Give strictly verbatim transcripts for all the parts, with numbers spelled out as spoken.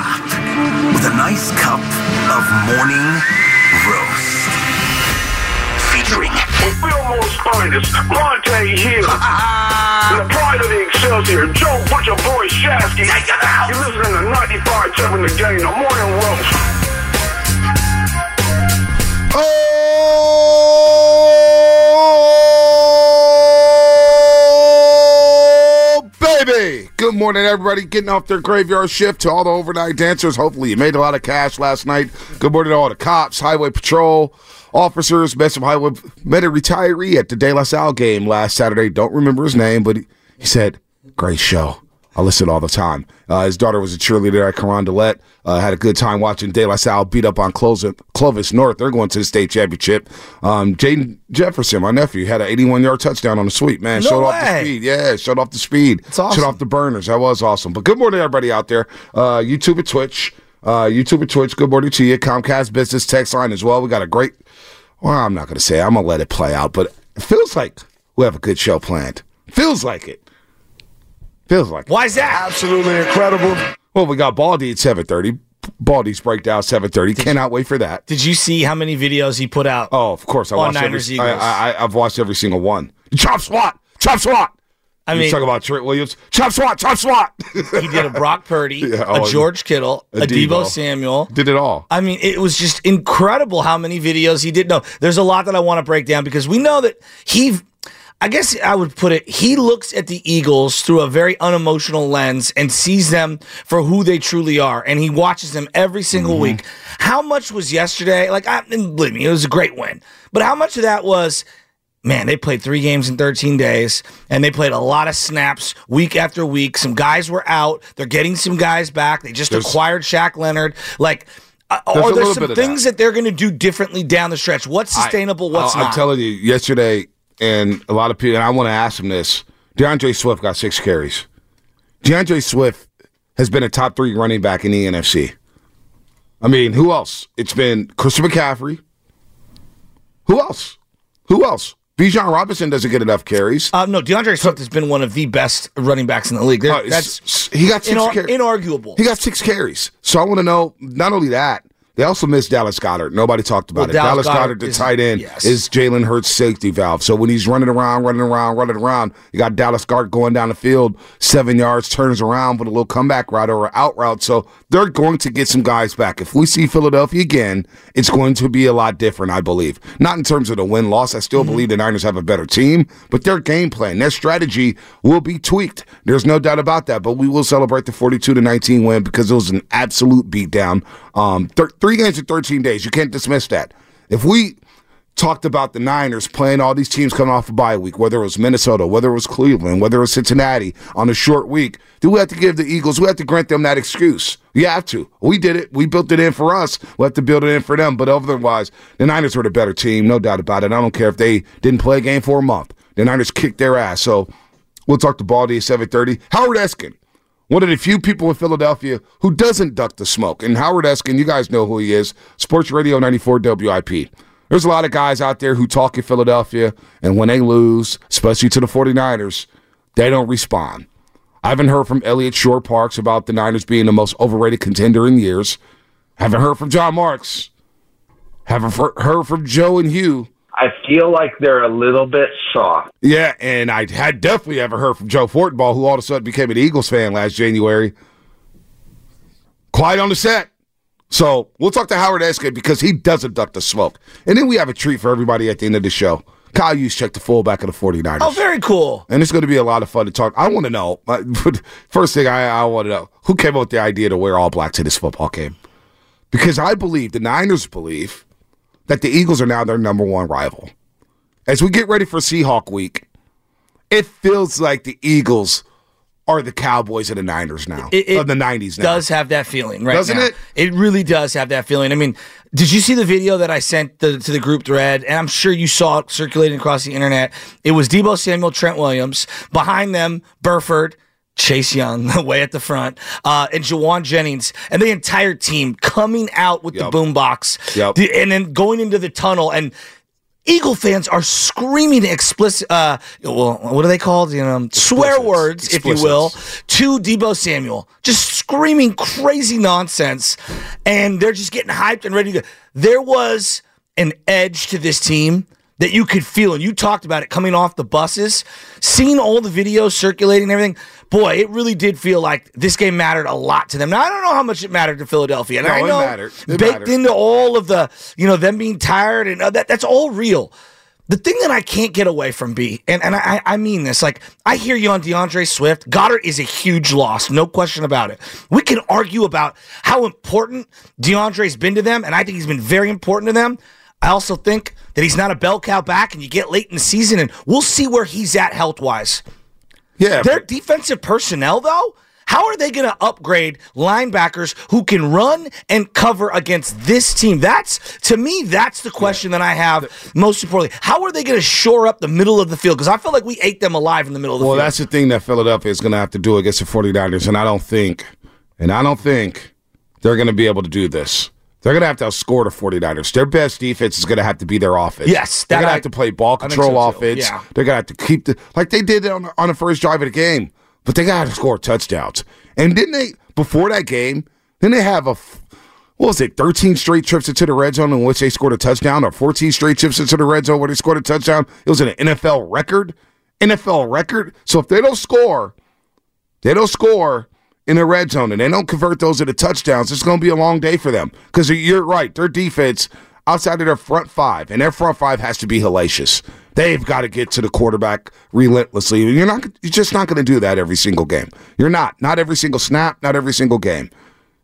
With a nice cup of morning roast. Featuring Fillmore's finest, Monte Hill. The pride of the Excelsior, Joe Butcher Boy Shasky. You're listening to ninety-five seven The Game, the morning roast. Oh, baby! Good morning, everybody. Getting off their graveyard shift to all the overnight dancers. Hopefully you made a lot of cash last night. Good morning to all the cops, highway patrol, officers. Met some highway, met a retiree at the De La Salle game last Saturday. Don't remember his name, but he, he said, great show. I listen all the time. Uh, his daughter was a cheerleader at Carondelet. Uh, had a good time watching De La Salle beat up on Clovis North. They're going to the state championship. Um, Jayden Jefferson, my nephew, had an eighty-one-yard touchdown on the sweep, man. No showed way. off the speed. Yeah, showed off the speed. That's awesome. Showed off the burners. That was awesome. But good morning, everybody out there. Uh, YouTube and Twitch. Uh, YouTube and Twitch, good morning to you. Comcast Business text line as well. We got a great, well, I'm not going to say. I'm going to let it play out. But it feels like we have a good show planned. Feels like it. Feels like it. Why is that? Absolutely incredible. Well, we got Baldy at seven thirty. Baldy's breakdown seven thirty. Did Cannot you, wait for that. Did you see how many videos he put out? Oh, of course. I watched Niners, every, I, I, I've watched every single one. Chop swat. Chop swat. I you mean, talk about Trent Williams. Chop swat. Chop swat. He did a Brock Purdy, yeah, oh, a George Kittle, a, a Deebo. Deebo Samuel. Did it all. I mean, it was just incredible how many videos he did. No, there's a lot that I want to break down because we know that he I guess I would put it, he looks at the Eagles through a very unemotional lens and sees them for who they truly are, and he watches them every single mm-hmm. week. How much was yesterday? Like, I, and believe me, it was a great win. But how much of that was, man, they played three games in thirteen days, and they played a lot of snaps week after week. Some guys were out. They're getting some guys back. They just There's- acquired Shaq Leonard. Like, Uh, are there some things that. that they're going to do differently down the stretch? What's sustainable, I, what's I, I'm not? I'm telling you, yesterday... And a lot of people, and I want to ask him this, DeAndre Swift got six carries. DeAndre Swift has been a top three running back in the N F C. I mean, who else? It's been Christian McCaffrey. Who else? Who else? Bijan Robinson doesn't get enough carries. Uh, no, DeAndre Swift has been one of the best running backs in the league. Uh, That's he got six inarg- car- inarguable. He got six carries. So I want to know, not only that, they also missed Dallas Goedert. Nobody talked about well, it. Dallas, Dallas Goedert, Goddard, the tight end, yes. is Jalen Hurts' safety valve. So when he's running around, running around, running around, you got Dallas Goedert going down the field, seven yards, turns around with a little comeback route or an out route. So they're going to get some guys back. If we see Philadelphia again, it's going to be a lot different, I believe. Not in terms of the win-loss. I still mm-hmm. believe the Niners have a better team, but their game plan, their strategy will be tweaked. There's no doubt about that, but we will celebrate the forty-two to nineteen win because it was an absolute beatdown. Um, thir- Three games in thirteen days. You can't dismiss that. If we talked about the Niners playing all these teams coming off a bye week, whether it was Minnesota, whether it was Cleveland, whether it was Cincinnati on a short week, do we have to give the Eagles, we have to grant them that excuse? We have to. We did it. We built it in for us. We'll have to build it in for them. But otherwise, the Niners were the better team, no doubt about it. I don't care if they didn't play a game for a month. The Niners kicked their ass. So we'll talk to Baldy at seven thirty. Howard Eskin. One of the few people in Philadelphia who doesn't duck the smoke. And Howard Eskin, you guys know who he is, Sports Radio ninety-four W I P. There's a lot of guys out there who talk in Philadelphia, and when they lose, especially to the forty-niners, they don't respond. I haven't heard from Elliot Shore Parks about the Niners being the most overrated contender in years. Haven't heard from John Marks. Haven't heard from Joe and Hugh. I feel like they're a little bit soft. Yeah, and I had definitely ever heard from Joe Fortenbaugh, who all of a sudden became an Eagles fan last January. Quiet on the set. So we'll talk to Howard Eskin because he doesn't duck the smoke. And then we have a treat for everybody at the end of the show. Kyle Juszczyk, the fullback of the forty-niners. Oh, very cool. And it's going to be a lot of fun to talk. I want to know, first thing I, I want to know, who came up with the idea to wear all black to this football game? Because I believe, the Niners believe, that the Eagles are now their number one rival. As we get ready for Seahawk week, it feels like the Eagles are the Cowboys and the Niners now, it, it of the nineties now. It does have that feeling right Doesn't now. Doesn't it? It really does have that feeling. I mean, did you see the video that I sent the, to the group thread? And I'm sure you saw it circulating across the internet. It was Deebo Samuel, Trent Williams. Behind them, Burford, Chase Young, way at the front, uh, and Jawan Jennings, and the entire team coming out with yep. the boombox, yep. and then going into the tunnel, and Eagle fans are screaming explicit, uh, well, what are they called? You know, swear words, Explicits. if you will, to Deebo Samuel, just screaming crazy nonsense, and they're just getting hyped and ready to go. There was an edge to this team that you could feel, and you talked about it coming off the buses, seeing all the videos circulating and everything. Boy, it really did feel like this game mattered a lot to them. Now, I don't know how much it mattered to Philadelphia. And no, I know it mattered. It baked mattered. into all of the, you know, them being tired and that, that's all real. The thing that I can't get away from, B, and, and I, I mean this, like, I hear you on DeAndre Swift. Goddard is a huge loss, no question about it. We can argue about how important DeAndre's been to them, and I think he's been very important to them. I also think that he's not a bell cow back, and you get late in the season, and we'll see where he's at health-wise. Yeah, Their but- defensive personnel, though, how are they going to upgrade linebackers who can run and cover against this team? That's, to me, that's the question yeah. that I have most importantly. How are they going to shore up the middle of the field? Because I feel like we ate them alive in the middle of the well, field. Well, that's the thing that Philadelphia is going to have to do against the 49ers, and I don't think, and I don't think they're going to be able to do this. They're going to have to outscore the 49ers. Their best defense is going to have to be their offense. Yes. They're going to have to play ball control so offense. Yeah. They're going to have to keep the – like they did on the, on the first drive of the game. But they got to score touchdowns. And didn't they – before that game, didn't they have a – what was it, thirteen straight trips into the red zone in which they scored a touchdown, or fourteen straight trips into the red zone where they scored a touchdown? It was an N F L record. N F L record. So if they don't score, they don't score – in the red zone, and they don't convert those into touchdowns, it's going to be a long day for them. Because you're right, their defense, outside of their front five, and their front five has to be hellacious. They've got to get to the quarterback relentlessly. You're not, you're just not going to do that every single game. You're not. Not every single snap, not every single game.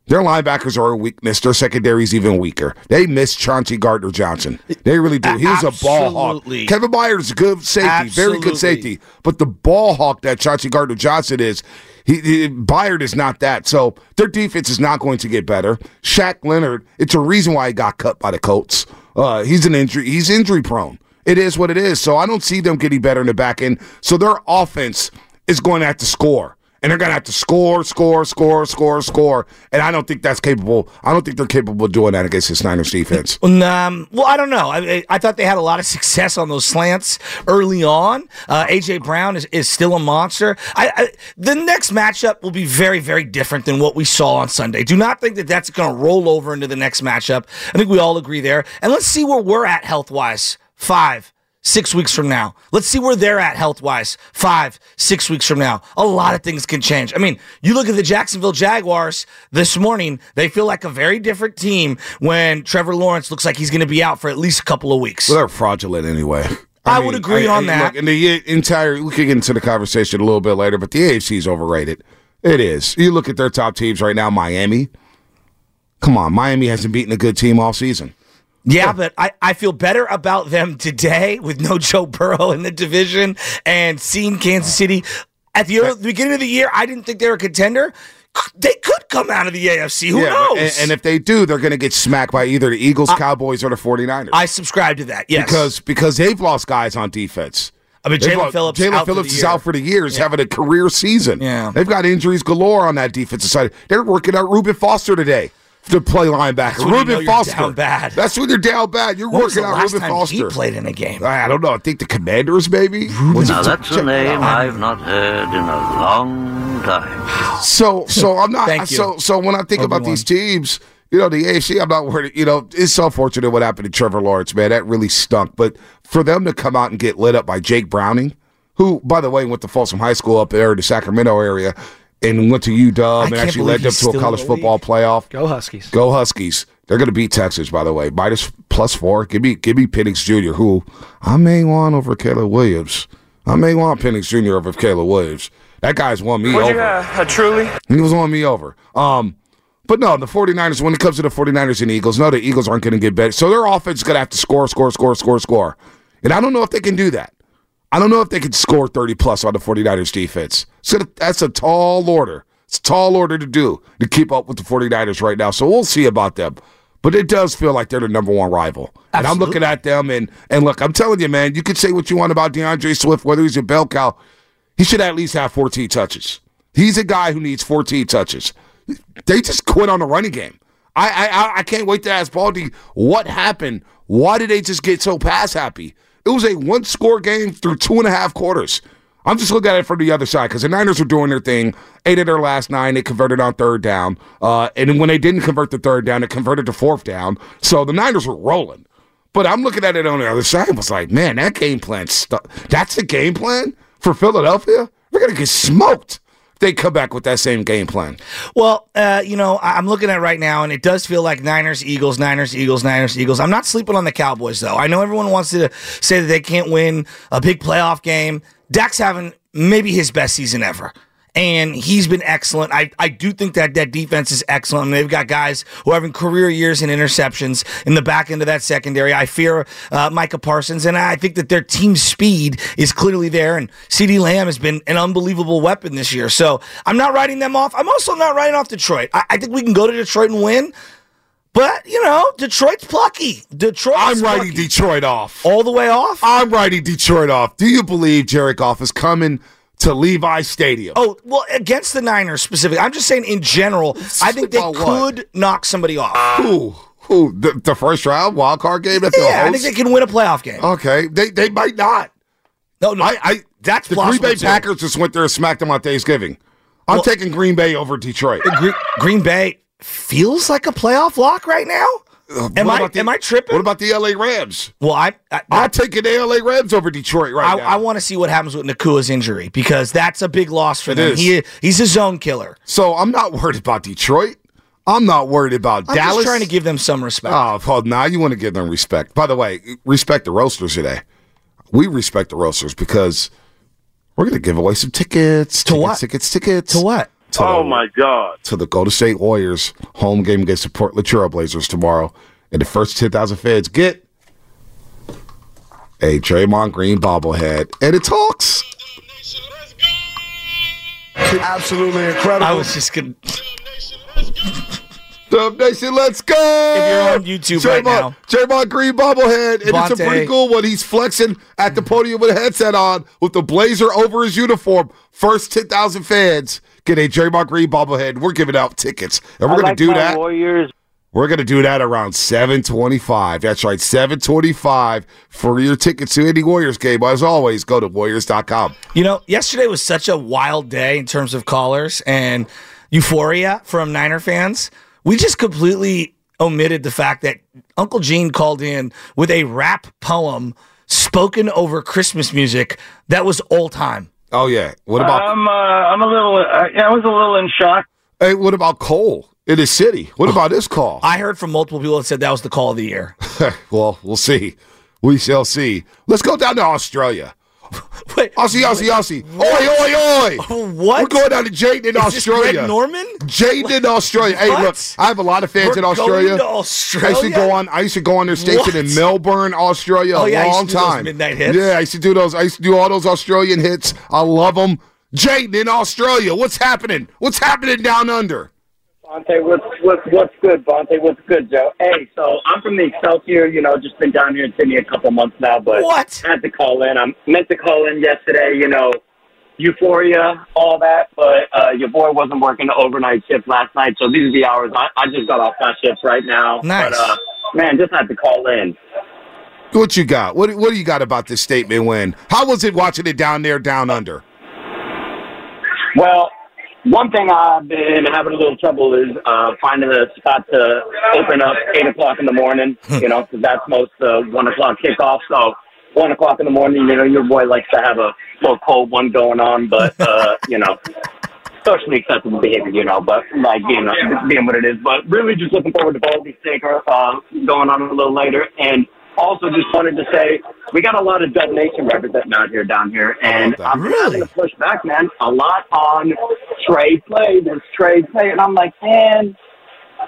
Their linebackers are a weakness. Their secondary is even weaker. They miss Chauncey Gardner-Johnson. They really do. He's a ball hawk. Kevin Byard's good safety, Absolutely. very good safety. But the ball hawk that Chauncey Gardner-Johnson is, He, he, Byard is not that, so their defense is not going to get better. Shaq Leonard, it's a reason why he got cut by the Colts. Uh, he's an injury. He's injury prone. It is what it is. So I don't see them getting better in the back end. So their offense is going to have to score, and they're going to have to score, score, score, score, score. And I don't think that's capable. I don't think they're capable of doing that against this Niners defense. Um, well, I don't know. I, I thought they had a lot of success on those slants early on. Uh, A J. Brown is, is still a monster. I, I, the next matchup will be very, very different than what we saw on Sunday. Do not think that that's going to roll over into the next matchup. I think we all agree there. And let's see where we're at health-wise. Five. Six weeks from now. Let's see where they're at health-wise. Five, six weeks from now. A lot of things can change. I mean, you look at the Jacksonville Jaguars this morning, they feel like a very different team when Trevor Lawrence looks like he's going to be out for at least a couple of weeks. Well, they're fraudulent anyway. I, I mean, would agree I, on I, that. Look, and the entire, we can get into the conversation a little bit later, but the A F C is overrated. It is. You look at their top teams right now, Miami. Come on, Miami hasn't beaten a good team all season. Yeah, but I, I feel better about them today with no Joe Burrow in the division and seeing Kansas City. At the, early, the beginning of the year, I didn't think they were a contender. They could come out of the A F C. Who yeah, knows? And, and if they do, they're going to get smacked by either the Eagles, I, Cowboys, or the 49ers. I subscribe to that, yes. Because, because they've lost guys on defense. I mean, Jalen Phillips, Jalen Phillips is out for the year. He's yeah. having a career season. Yeah. They've got injuries galore on that defensive side. They're working out Reuben Foster today to play linebacker. Reuben Foster. Down bad. That's when you're down bad. You're when working out Reuben Foster. He played in a game. I don't know. I think the Commanders, maybe. Now that's a name I've not heard in a long time. So, so I'm not. I, so, so when I think Everyone. about these teams, you know, the A F C, I'm not worried. You know, it's unfortunate what happened to Trevor Lawrence, man. That really stunk. But for them to come out and get lit up by Jake Browning, who, by the way, went to Folsom High School up there in the Sacramento area. And went to U W and actually led them to a college football playoff. Go Huskies. Go Huskies. They're going to beat Texas, by the way. Minus plus four. Give me give me Penix Junior, who I may want over Caleb Williams. I may want Penix Junior over Caleb Williams. That guy's won me Would over. You, uh, truly? He was on me over. Um, But, no, the 49ers, when it comes to the 49ers and Eagles, no, the Eagles aren't going to get better. So their offense is going to have to score, score, score, score, score. And I don't know if they can do that. I don't know if they could score thirty plus on the 49ers defense. So that's a tall order. It's a tall order to do to keep up with the 49ers right now. So we'll see about them. But it does feel like they're the number one rival. Absolutely. And I'm looking at them, and, and look, I'm telling you, man, you could say what you want about DeAndre Swift, whether he's a bell cow. He should at least have fourteen touches. He's a guy who needs fourteen touches. They just quit on the running game. I I, I can't wait to ask Baldy what happened. Why did they just get so pass happy? It was a one-score game through two and a half quarters. I'm just looking at it from the other side because the Niners were doing their thing. Eight of their last nine, they converted on third down. Uh, and when they didn't convert the third down, they converted to fourth down. So the Niners were rolling. But I'm looking at it on the other side. I was like, man, that game plan stuff. That's the game plan for Philadelphia? We're going to get smoked. They come back with that same game plan. Well, uh, you know, I'm looking at it right now, and it does feel like Niners, Eagles, Niners, Eagles, Niners, Eagles. I'm not sleeping on the Cowboys, though. I know everyone wants to say that they can't win a big playoff game. Dak's having maybe his best season ever, and he's been excellent. I, I do think that that defense is excellent. I mean, they've got guys who are having career years in interceptions in the back end of that secondary. I fear uh, Micah Parsons, and I think that their team speed is clearly there, and CeeDee Lamb has been an unbelievable weapon this year. So I'm not writing them off. I'm also not writing off Detroit. I, I think we can go to Detroit and win. But, you know, Detroit's plucky. Detroit's I'm writing plucky. Detroit off. All the way off? I'm writing Detroit off. Do you believe Jared Goff is coming to Levi Stadium? Oh, well, against the Niners specifically. I'm just saying in general, I think they could what? knock somebody off. Who? Who? The, the first round wild card game? That yeah, I think they can win a playoff game. Okay. They they might not. No, no. I, I, that's the Green Bay too. Packers just went there and smacked them on Thanksgiving. I'm well, taking Green Bay over Detroit. Green, Green Bay feels like a playoff lock right now. Uh, am I the, am I tripping? What about the L A. Rams? Well, I I, I take an L A. Rams over Detroit right I, now. I want to see what happens with Nakua's injury because that's a big loss for it them. Is. He he's a zone killer. So I'm not worried about Detroit. I'm not worried about I'm Dallas. I'm just trying to give them some respect. Oh, well, now nah, you want to give them respect. By the way, respect the Roasters today. We respect the Roasters because we're going to give away some tickets. To tickets, what? Tickets, tickets. To what? To, oh, my God. To the Golden State Warriors home game against the Portland Trail Blazers tomorrow. And the first ten thousand fans get a Draymond Green bobblehead. And it talks. Absolutely incredible. I was just going to. Dub Nation, let's go. If you're on YouTube Draymond, right now. Draymond Green bobblehead. And Bonta. It's a pretty cool one. He's flexing at the podium with a headset on with the blazer over his uniform. First ten thousand fans get a Draymond Green bobblehead. We're giving out tickets. And we're going like to do that. Warriors. We're going to do that around seven twenty-five. That's right, seven twenty-five for your tickets to any Warriors game. As always, go to warriors dot com. You know, yesterday was such a wild day in terms of callers and euphoria from Niner fans. We just completely omitted the fact that Uncle Gene called in with a rap poem spoken over Christmas music that was all time. Oh yeah. What about? I'm uh, I'm a little. Uh, yeah, I was a little in shock. Hey, what about Cole in his city? What about this call? I heard from multiple people that said that was the call of the year. Well, we'll see. We shall see. Let's go down to Australia. Wait, Aussie, Aussie, Aussie. Oi, oi, oi. What? We're going down to Jayden in Is Australia. This Greg Norman? Jayden in Australia. Hey, what? Look, I have a lot of fans We're in Australia. Going to Australia? I used to go on, I used to go on their station what? in Melbourne, Australia, oh, a yeah, long I used to do time. Those midnight hits. Yeah, I used to do those. I used to do all those Australian hits. I love them. Jayden in Australia. What's happening? What's happening down under? Bonta, what's, what's, what's good, Bonta? What's good, Joe? Hey, so I'm from the Excelsior, you know, just been down here in Sydney a couple months now, but what? I had to call in. I meant to call in yesterday, you know, euphoria, all that, but uh, your boy wasn't working the overnight shift last night, so these are the hours. I, I just got off my shift right now. Nice. But, uh, man, just had to call in. What you got? What, what do you got about this statement win? How was it watching it down there, down under? Well, one thing I've been having a little trouble is uh, finding a spot to open up eight o'clock in the morning, you know, because that's most uh, one o'clock kickoff. So one o'clock in the morning, you know, your boy likes to have a little cold one going on, but, uh, you know, socially acceptable behavior, you know, but like, you know, being what it is. But really just looking forward to Baldy's take uh, going on a little later. And also just wanted to say we got a lot of Dub Nation representing out here down here, and oh, I'm really having to push back, man, a lot on trade play, this trade play, and I'm like, man,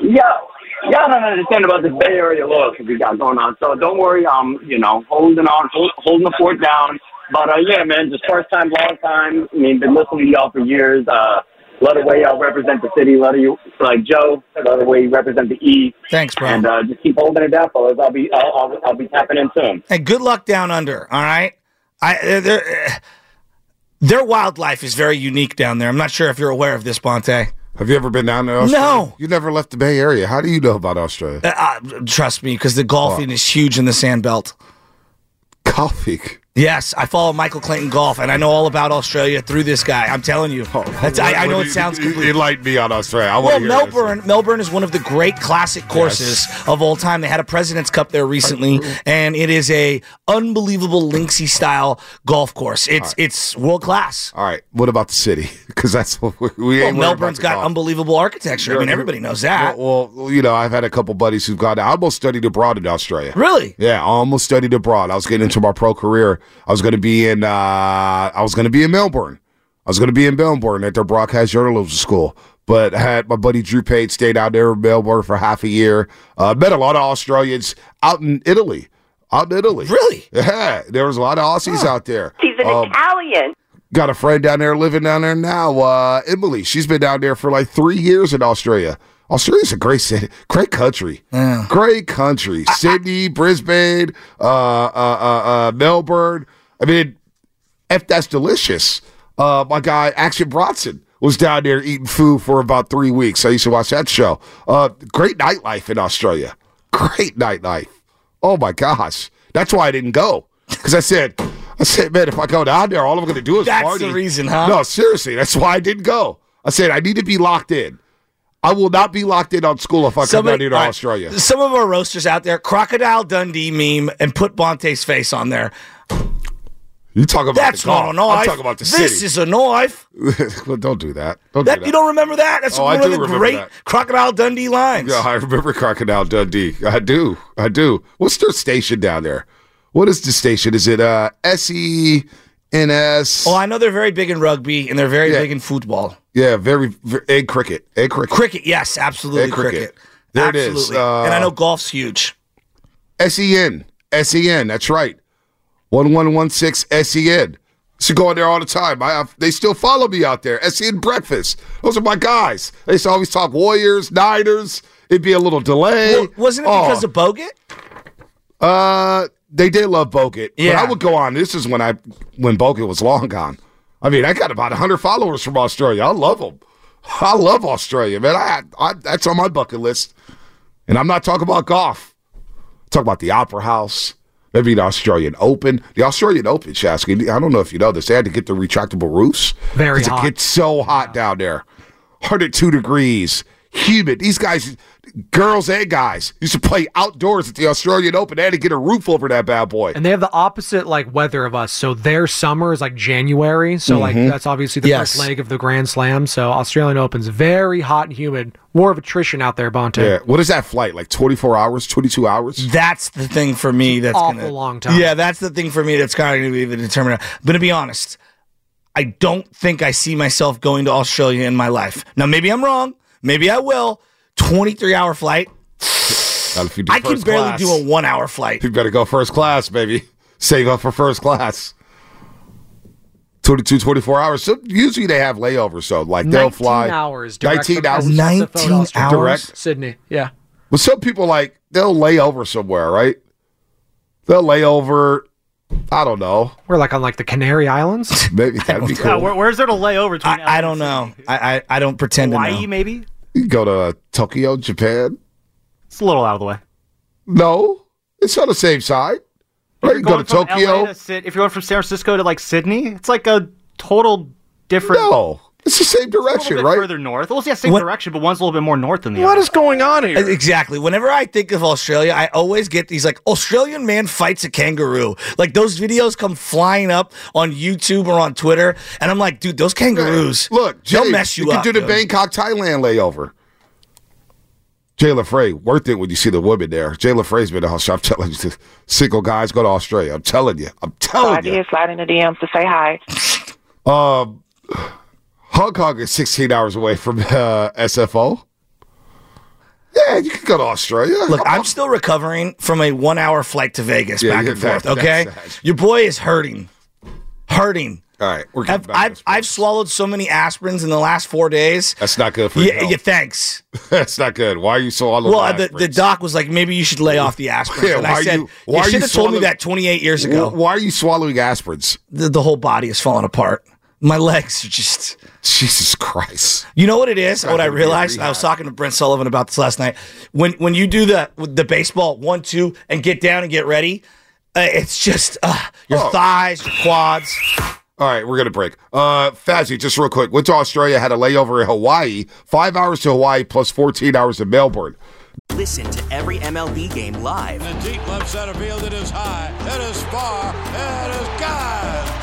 yo, y'all don't understand about this Bay Area loyalty we got going on, so don't worry, I'm, you know, holding on, hold, holding the fort down, But, uh, yeah, man, just first time, long time. I mean, been listening to y'all for years. Uh, love the way y'all represent the city. Love you, like Joe. Love the way you represent the E. Thanks, bro. And uh, just keep holding it down, fellas. I'll be, I'll, I'll, I'll be tapping in soon. Hey, good luck down under. All right. I their their wildlife is very unique down there. I'm not sure if you're aware of this, Bonta. Have you ever been down there? Australia? No. You never left the Bay Area. How do you know about Australia? Uh, uh, trust me, because the golfing oh. is huge in the sand belt. Golfing. Yes, I follow Michael Clayton Golf, and I know all about Australia through this guy. I'm telling you. Oh, that's, I, I know you, it sounds completely... Enlighten me on Australia. I well, Melbourne Melbourne is one of the great classic courses yes. of all time. They had a President's Cup there recently, and it is a unbelievable linksy-style golf course. It's right. it's world-class. All right, what about the city? Because that's what we, we well, ain't Melbourne's got golf. Unbelievable architecture. You're, I mean, everybody knows that. Well, well, you know, I've had a couple buddies who've gone down. I almost studied abroad in Australia. Really? Yeah, I almost studied abroad. I was getting into my pro career. I was going to be in uh, I was going to be in Melbourne. I was going to be in Melbourne at their broadcast journalism school. But I had my buddy Drew Pate stayed out there in Melbourne for half a year. Uh, met a lot of Australians out in Italy. Out in Italy. Really? Yeah. There was a lot of Aussies oh. out there. He's an um, Italian. Got a friend down there living down there now. Uh, Emily, she's been down there for like three years in Australia. Australia's a great city, great country, yeah. great country. I, Sydney, I, Brisbane, uh, uh, uh, uh, Melbourne. I mean, if that's delicious. Uh, my guy Action Bronson was down there eating food for about three weeks. I used to watch that show. Uh, great nightlife in Australia. Great nightlife. Oh my gosh, that's why I didn't go because I said, I said, man, if I go down there, all I'm going to do is that's party. That's the reason, huh? No, seriously, that's why I didn't go. I said I need to be locked in. I will not be locked in on school if I come down here to uh, Australia. Some of our roasters out there, Crocodile Dundee meme, and put Bonte's face on there. You talk about that's the not a knife. I'm talking about the this city. This is a knife. Well, don't do that. Don't that, do that. You don't remember that? That's oh, one I of the great that. Crocodile Dundee lines. Yeah, I remember Crocodile Dundee. I do. I do. What's their station down there? What is the station? Is it uh, S E N S? Oh, I know they're very big in rugby, and they're very yeah. big in football. Yeah, very, very and cricket. And cricket. Cricket, yes, absolutely. And cricket. cricket. There absolutely. it is. Uh, and I know golf's huge. S E N. S E N, that's right. one one one six S E N. So go in there all the time. I have, they still follow me out there. S E N Breakfast. Those are my guys. They used to always talk Warriors, Niners. It'd be a little delay. Well, wasn't it oh. because of Bogut? Uh, they did love Bogut. Yeah. But I would go on. This is when I when Bogut was long gone. I mean, I got about one hundred followers from Australia. I love them. I love Australia, man. I, I, that's on my bucket list. And I'm not talking about golf. I'm talking about the Opera House, maybe the Australian Open. The Australian Open, Shasky, I don't know if you know this. They had to get the retractable roofs. Very hot. It gets so hot down there. one hundred two degrees. Humid. These guys, girls and guys, used to play outdoors at the Australian Open. They had to get a roof over that bad boy. And they have the opposite like weather of us. So their summer is like January. So mm-hmm. like that's obviously the yes. first leg of the Grand Slam. So Australian Open's very hot and humid. War of attrition out there, Bonta. Yeah. What is that flight? Like twenty-four hours, twenty-two hours? That's the thing for me. That's awful gonna, long time. Yeah, that's the thing for me. That's kind of going to be the determinant. But to be honest, I don't think I see myself going to Australia in my life. Now maybe I'm wrong. Maybe I will. twenty-three hour flight. I can barely do a one hour flight. You better go first class, baby. Save up for first class. twenty-two, twenty-four hours. So usually they have layovers, so like they'll fly. nineteen hours. nineteen hours. nineteen hours. Direct. Sydney, yeah. But some people, like, they'll lay over somewhere, right? They'll lay over... I don't know. We're like on like the Canary Islands. Maybe that'd be cool. Uh, where, where's there to lay over? I, I don't know. I, I I don't pretend Hawaii, to know. Hawaii, maybe? You can go to uh, Tokyo, Japan. It's a little out of the way. No, it's on the same side. Right? You go to Tokyo. To sit, if you're going from San Francisco to like Sydney, it's like a total different. No. It's the same direction, it's a bit right? Further north. Well, it's the same what, direction, but one's a little bit more north than the what other. What is going on here? Exactly. Whenever I think of Australia, I always get these like Australian man fights a kangaroo. Like those videos come flying up on YouTube or on Twitter, and I'm like, dude, those kangaroos. Man, look, Jay, they'll mess you, you up. You can do the dude. Bangkok, Thailand layover. Jay LaFrey, worth it when you see the women there. Jay LaFrey's been to Australia. I'm telling you, single guys go to Australia. I'm telling you. I'm telling you. I did slide in the D Ms to say hi. Um. Hong Kong is sixteen hours away from uh, S F O. Yeah, you can go to Australia. Look, I'm still recovering from a one hour flight to Vegas yeah, back and forth, that, okay? That. Your boy is hurting. hurting. All right, we're I've, I've, I've swallowed so many aspirins in the last four days. That's not good for you. Yeah, yeah, thanks. That's not good. Why are you so all over Well, the, the doc was like, maybe you should lay off the aspirins. Yeah, and I said, you, you should have told me that twenty-eight years ago. Why are you swallowing aspirins? The, the whole body is falling apart. My legs are just... Jesus Christ. You know what it is? It's what I realized? I was talking to Brent Sullivan about this last night. When when you do the, the baseball one, two, and get down and get ready, uh, it's just uh, your oh. thighs, your quads... All right, we're going to break. Uh, Fazzy, just real quick, went to Australia, had a layover in Hawaii, five hours to Hawaii plus fourteen hours in Melbourne. Listen to every M L B game live. In the deep left center field, it is high, it is far, it is gone.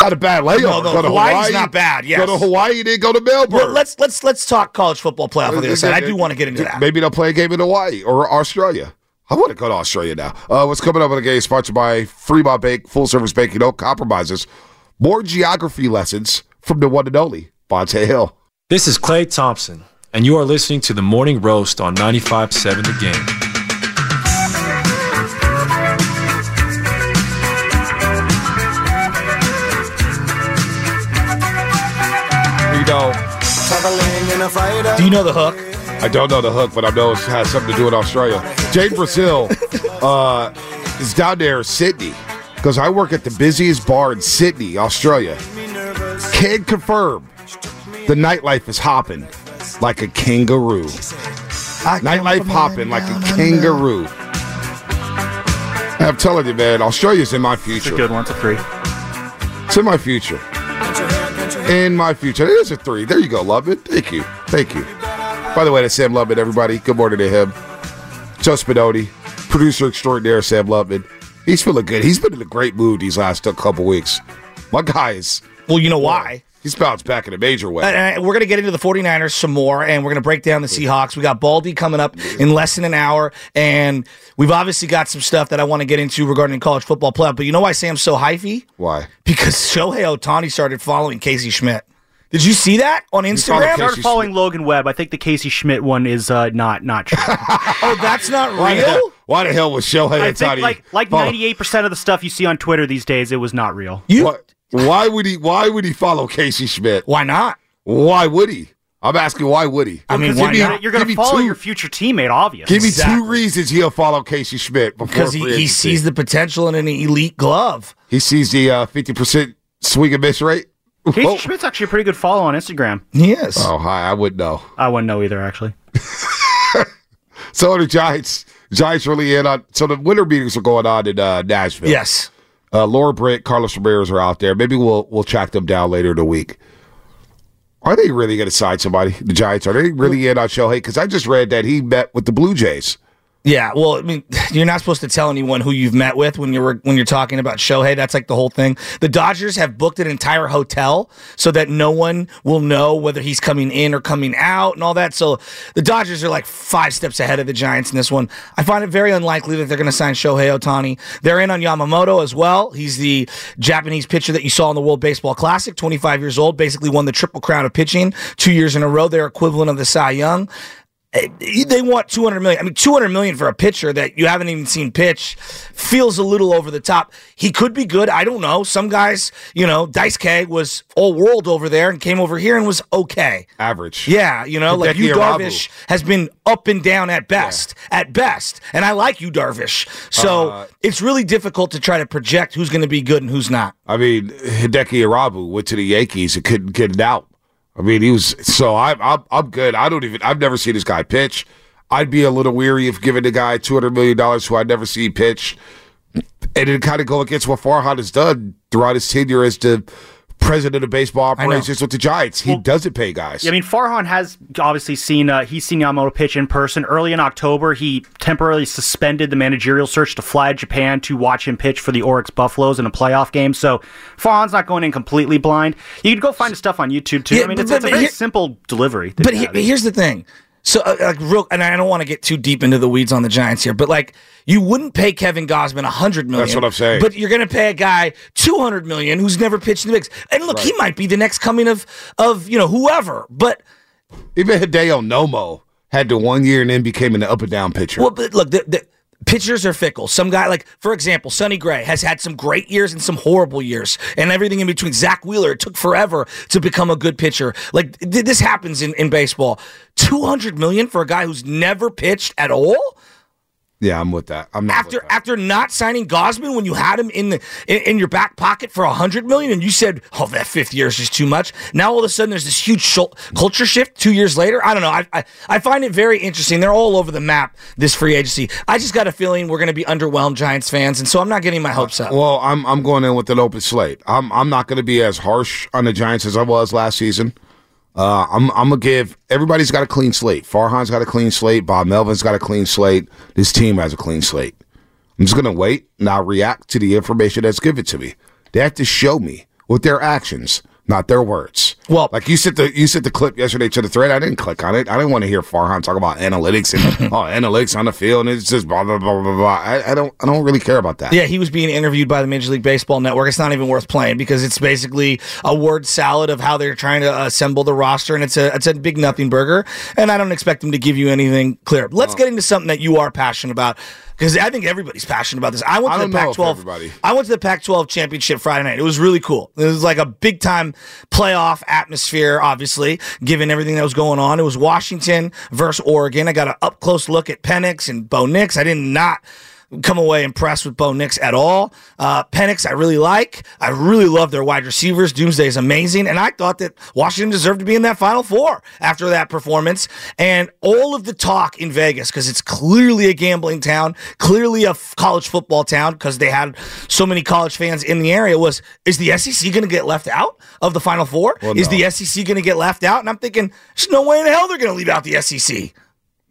Not a bad layover. No, no, Hawaii's Hawaii, not bad. Yes. Go to Hawaii, then go to Melbourne. Well, let's let's let's talk college football playoff on the other side. I do want to get into that. Maybe they'll play a game in Hawaii or Australia. I want to go to Australia now. Uh, what's coming up on the game is sponsored by Fremont Bank, full service banking, no compromises. More geography lessons from the one and only Bonta Hill. This is Clay Thompson, and you are listening to the Morning Roast on ninety-five point seven The Game. Do you know the hook? I don't know the hook, but I know it has something to do with Australia. Jane Brazil uh, is down there in Sydney because I work at the busiest bar in Sydney, Australia. Can confirm the nightlife is hopping like a kangaroo. Nightlife hopping like a kangaroo. I'm telling you, man, Australia's in my future. It's a good one. It's a three. It's in my future. In my future. It is a three. There you go, Lovett. Thank you. Thank you. By the way, that's Sam Lovett, everybody. Good morning to him. Joe Spinotti, producer extraordinaire, Sam Lovett. He's feeling good. He's been in a great mood these last couple weeks. My guy is... Well, you know why. He's bounced back in a major way. Uh, we're going to get into the 49ers some more, and we're going to break down the Seahawks. We got Baldy coming up in less than an hour, and we've obviously got some stuff that I want to get into regarding college football playoff. But you know why Sam's so hyphy? Why? Because Shohei Ohtani started following Casey Schmidt. Did you see that on Instagram? I started following Schmidt. Logan Webb. I think the Casey Schmidt one is uh, not not true. Oh, that's not why real? The hell, why the hell was Shohei Ohtani? I think like, like ninety-eight percent of the stuff you see on Twitter these days, it was not real. You... What? Why would he? Why would he follow Casey Schmidt? Why not? Why would he? I'm asking. Why would he? I mean, why me, not? You're going to follow two, your future teammate, obviously. Give me exactly. two reasons he'll follow Casey Schmidt before because he, he sees the potential in an elite glove. He sees the uh, fifty percent swing and miss rate. Casey Whoa. Schmidt's actually a pretty good follow on Instagram. He is. Oh hi, I wouldn't know. I wouldn't know either, actually. So the Giants. Giants really in on. So the winter meetings are going on in uh, Nashville. Yes. Uh, Laura Britt, Carlos Ramirez are out there. Maybe we'll we'll track them down later in the week. Are they really going to sign somebody? The Giants, are they really in on Shohei? Because I just read that he met with the Blue Jays. Yeah, well, I mean, you're not supposed to tell anyone who you've met with when you're when you're talking about Shohei. That's like the whole thing. The Dodgers have booked an entire hotel so that no one will know whether he's coming in or coming out and all that. So the Dodgers are like five steps ahead of the Giants in this one. I find it very unlikely that they're going to sign Shohei Ohtani. They're in on Yamamoto as well. He's the Japanese pitcher that you saw in the World Baseball Classic, twenty-five years old, basically won the triple crown of pitching two years in a row. Their equivalent of the Cy Young. They want two hundred million dollars. I mean, two hundred million dollars for a pitcher that you haven't even seen pitch feels a little over the top. He could be good. I don't know. Some guys, you know, Dice K was all world over there and came over here and was okay. Average. Yeah, you know, like Yu Darvish has been up and down at best. Yeah. At best. And I like Yu Darvish. So uh, it's really difficult to try to project who's going to be good and who's not. I mean, Hideki Arabu went to the Yankees and couldn't get it out. I mean, he was so I'm I'm I'm good. I don't even I've never seen this guy pitch. I'd be a little weary of giving the guy two hundred million dollars who I'd never seen pitch, and it kind of go against what Farhan has done throughout his tenure as the president of baseball operations with the Giants. He well, doesn't pay guys. Yeah, I mean, Farhan has obviously seen uh, he's seen Yamamoto pitch in person. Early in October, he temporarily suspended the managerial search to fly to Japan to watch him pitch for the Oryx Buffaloes in a playoff game. So Farhan's not going in completely blind. You could go find his stuff on YouTube too. Yeah, I mean, but, it's, but, it's a very here, simple delivery. But he, here's the thing: So, uh, like, real, and I don't want to get too deep into the weeds on the Giants here, but, like, you wouldn't pay Kevin Gausman one hundred million dollars. That's what I'm saying. But you're going to pay a guy two hundred million dollars who's never pitched in the bigs. And, look, right. he might be the next coming of, of, you know, whoever. But even Hideo Nomo had the one year and then became an up-and-down pitcher. Well, but, look, the, the pitchers are fickle. Some guy, like, for example, Sonny Gray has had some great years and some horrible years, and everything in between. Zach Wheeler, it took forever to become a good pitcher. Like, th- this happens in, in baseball. two hundred million dollars for a guy who's never pitched at all? Yeah, I'm with that. I'm not after with that. After not signing Gausman when you had him in the in, in your back pocket for one hundred million dollars and you said, oh, that fifth year is just too much. Now all of a sudden there's this huge sh- culture shift two years later. I don't know. I, I I find it very interesting. They're all over the map, this free agency. I just got a feeling we're going to be underwhelmed Giants fans, and so I'm not getting my hopes up. Well, I'm I'm going in with an open slate. I'm I'm not going to be as harsh on the Giants as I was last season. Uh, I'm I'm gonna give everybody's got a clean slate. Farhan's got a clean slate. Bob Melvin's got a clean slate. This team has a clean slate. I'm just gonna wait and I'll react to the information that's given to me. They have to show me with their actions, not their words. Well, like you sent the you sent the clip yesterday to the thread. I didn't click on it. I didn't want to hear Farhan talk about analytics and oh analytics on the field. And it's just blah blah blah blah blah. I, I don't I don't really care about that. Yeah, he was being interviewed by the Major League Baseball Network. It's not even worth playing because it's basically a word salad of how they're trying to assemble the roster, and it's a it's a big nothing burger. And I don't expect them to give you anything clear. Let's oh. get into something that you are passionate about. Because I think everybody's passionate about this. I went to the Pac twelve. I went to the Pac twelve championship Friday night. It was really cool. It was like a big time playoff atmosphere. Obviously, given everything that was going on, it was Washington versus Oregon. I got an up close look at Penix and Bo Nix. I did not come away impressed with Bo Nix at all. Uh, Penix, I really like. I really love their wide receivers. Doomsday is amazing. And I thought that Washington deserved to be in that Final Four after that performance. And all of the talk in Vegas, because it's clearly a gambling town, clearly a f- college football town, because they had so many college fans in the area, was, is the S E C going to get left out of the Final Four? Well, is no. the S E C going to get left out? And I'm thinking, there's no way in hell they're going to leave out the S E C.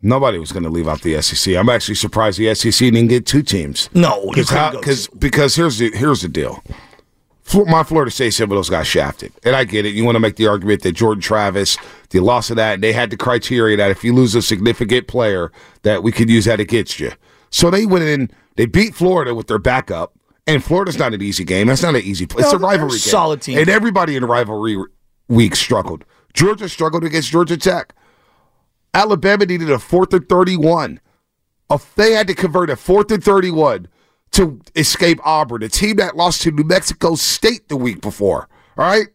Nobody was going to leave out the S E C. I'm actually surprised the S E C didn't get two teams. No, you how, go because here's the here's the deal. My Florida State Seminoles got shafted, and I get it. You want to make the argument that Jordan Travis, the loss of that, and they had the criteria that if you lose a significant player, that we could use that against you. So they went in, they beat Florida with their backup, and Florida's not an easy game. That's not an easy play. No, it's a rivalry game. Solid team, and everybody in the rivalry week struggled. Georgia struggled against Georgia Tech. Alabama needed a fourth and thirty-one. If they had to convert a fourth and thirty-one to escape Auburn, a team that lost to New Mexico State the week before. All right?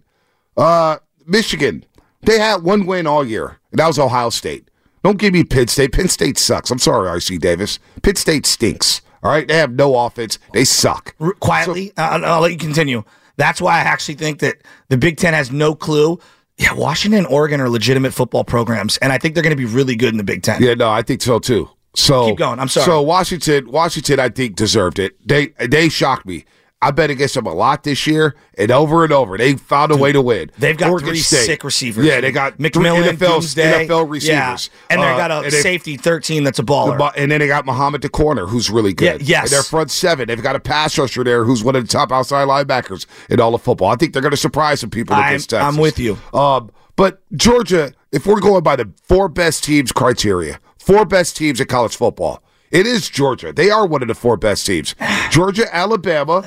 Uh, Michigan, they had one win all year, and that was Ohio State. Don't give me Penn State. Penn State sucks. I'm sorry, R C Davis. Penn State stinks. All right? They have no offense. They suck. Quietly, so, I'll, I'll let you continue. That's why I actually think that the Big Ten has no clue. Yeah, Washington and Oregon are legitimate football programs, and I think they're going to be really good in the Big Ten. Yeah, no, I think so too. So keep going. I'm sorry. So Washington, Washington, I think deserved it. They they shocked me. I bet against them a lot this year, and over and over, they found a Dude, way to win. They've got Oregon three State. Sick receivers. Yeah, they got McMillan, N F L, N F L receivers, yeah. and they uh, got a they, safety thirteen that's a baller. And then they got Muhammad the corner, who's really good. Yeah, yes, and their front seven. They've got a pass rusher there, who's one of the top outside linebackers in all of football. I think they're going to surprise some people I'm, against Texas. I'm with you. Um, but Georgia, if we're going by the four best teams criteria, four best teams in college football. It is Georgia. They are one of the four best teams. Georgia, Alabama,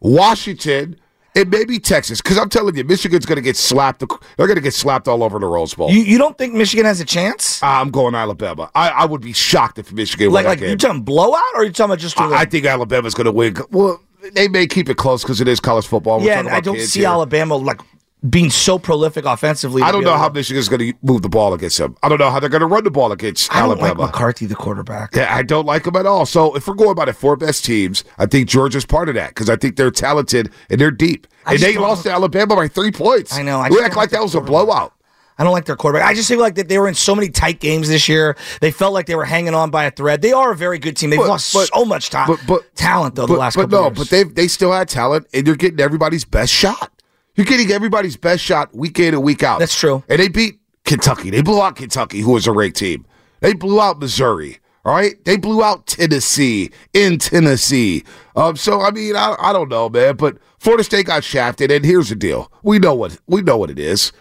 Washington, and maybe Texas. Because I'm telling you, Michigan's going to get slapped. They're going to get slapped all over the Rose Bowl. You, you don't think Michigan has a chance? I'm going Alabama. I, I would be shocked if Michigan like, won like that game. Like, you're talking blowout or you're talking about just to win? I, I think Alabama's going to win. Well, they may keep it close because it is college football. We're yeah, and I don't see here. Alabama like being so prolific offensively. I don't know how to... Michigan's going to move the ball against them. I don't know how they're going to run the ball against I Alabama. I don't like McCarthy, the quarterback. Yeah, I don't like him at all. So if we're going by the four best teams, I think Georgia's part of that because I think they're talented and they're deep. I and they lost to Alabama by three points. I know. I we act like that was a blowout. I don't like their quarterback. I just feel like that they were in so many tight games this year. They felt like they were hanging on by a thread. They are a very good team. They've but, lost but, so much time, but, but, talent, though, but, the last but couple no, of years. But no, but they still had talent, and they're getting everybody's best shot. You're getting everybody's best shot week in and week out. That's true. And they beat Kentucky. They blew out Kentucky, who was a ranked team. They blew out Missouri. All right? They blew out Tennessee in Tennessee. Um, so, I mean, I, I don't know, man. But Florida State got shafted, and here's the deal. We know what we know what it is.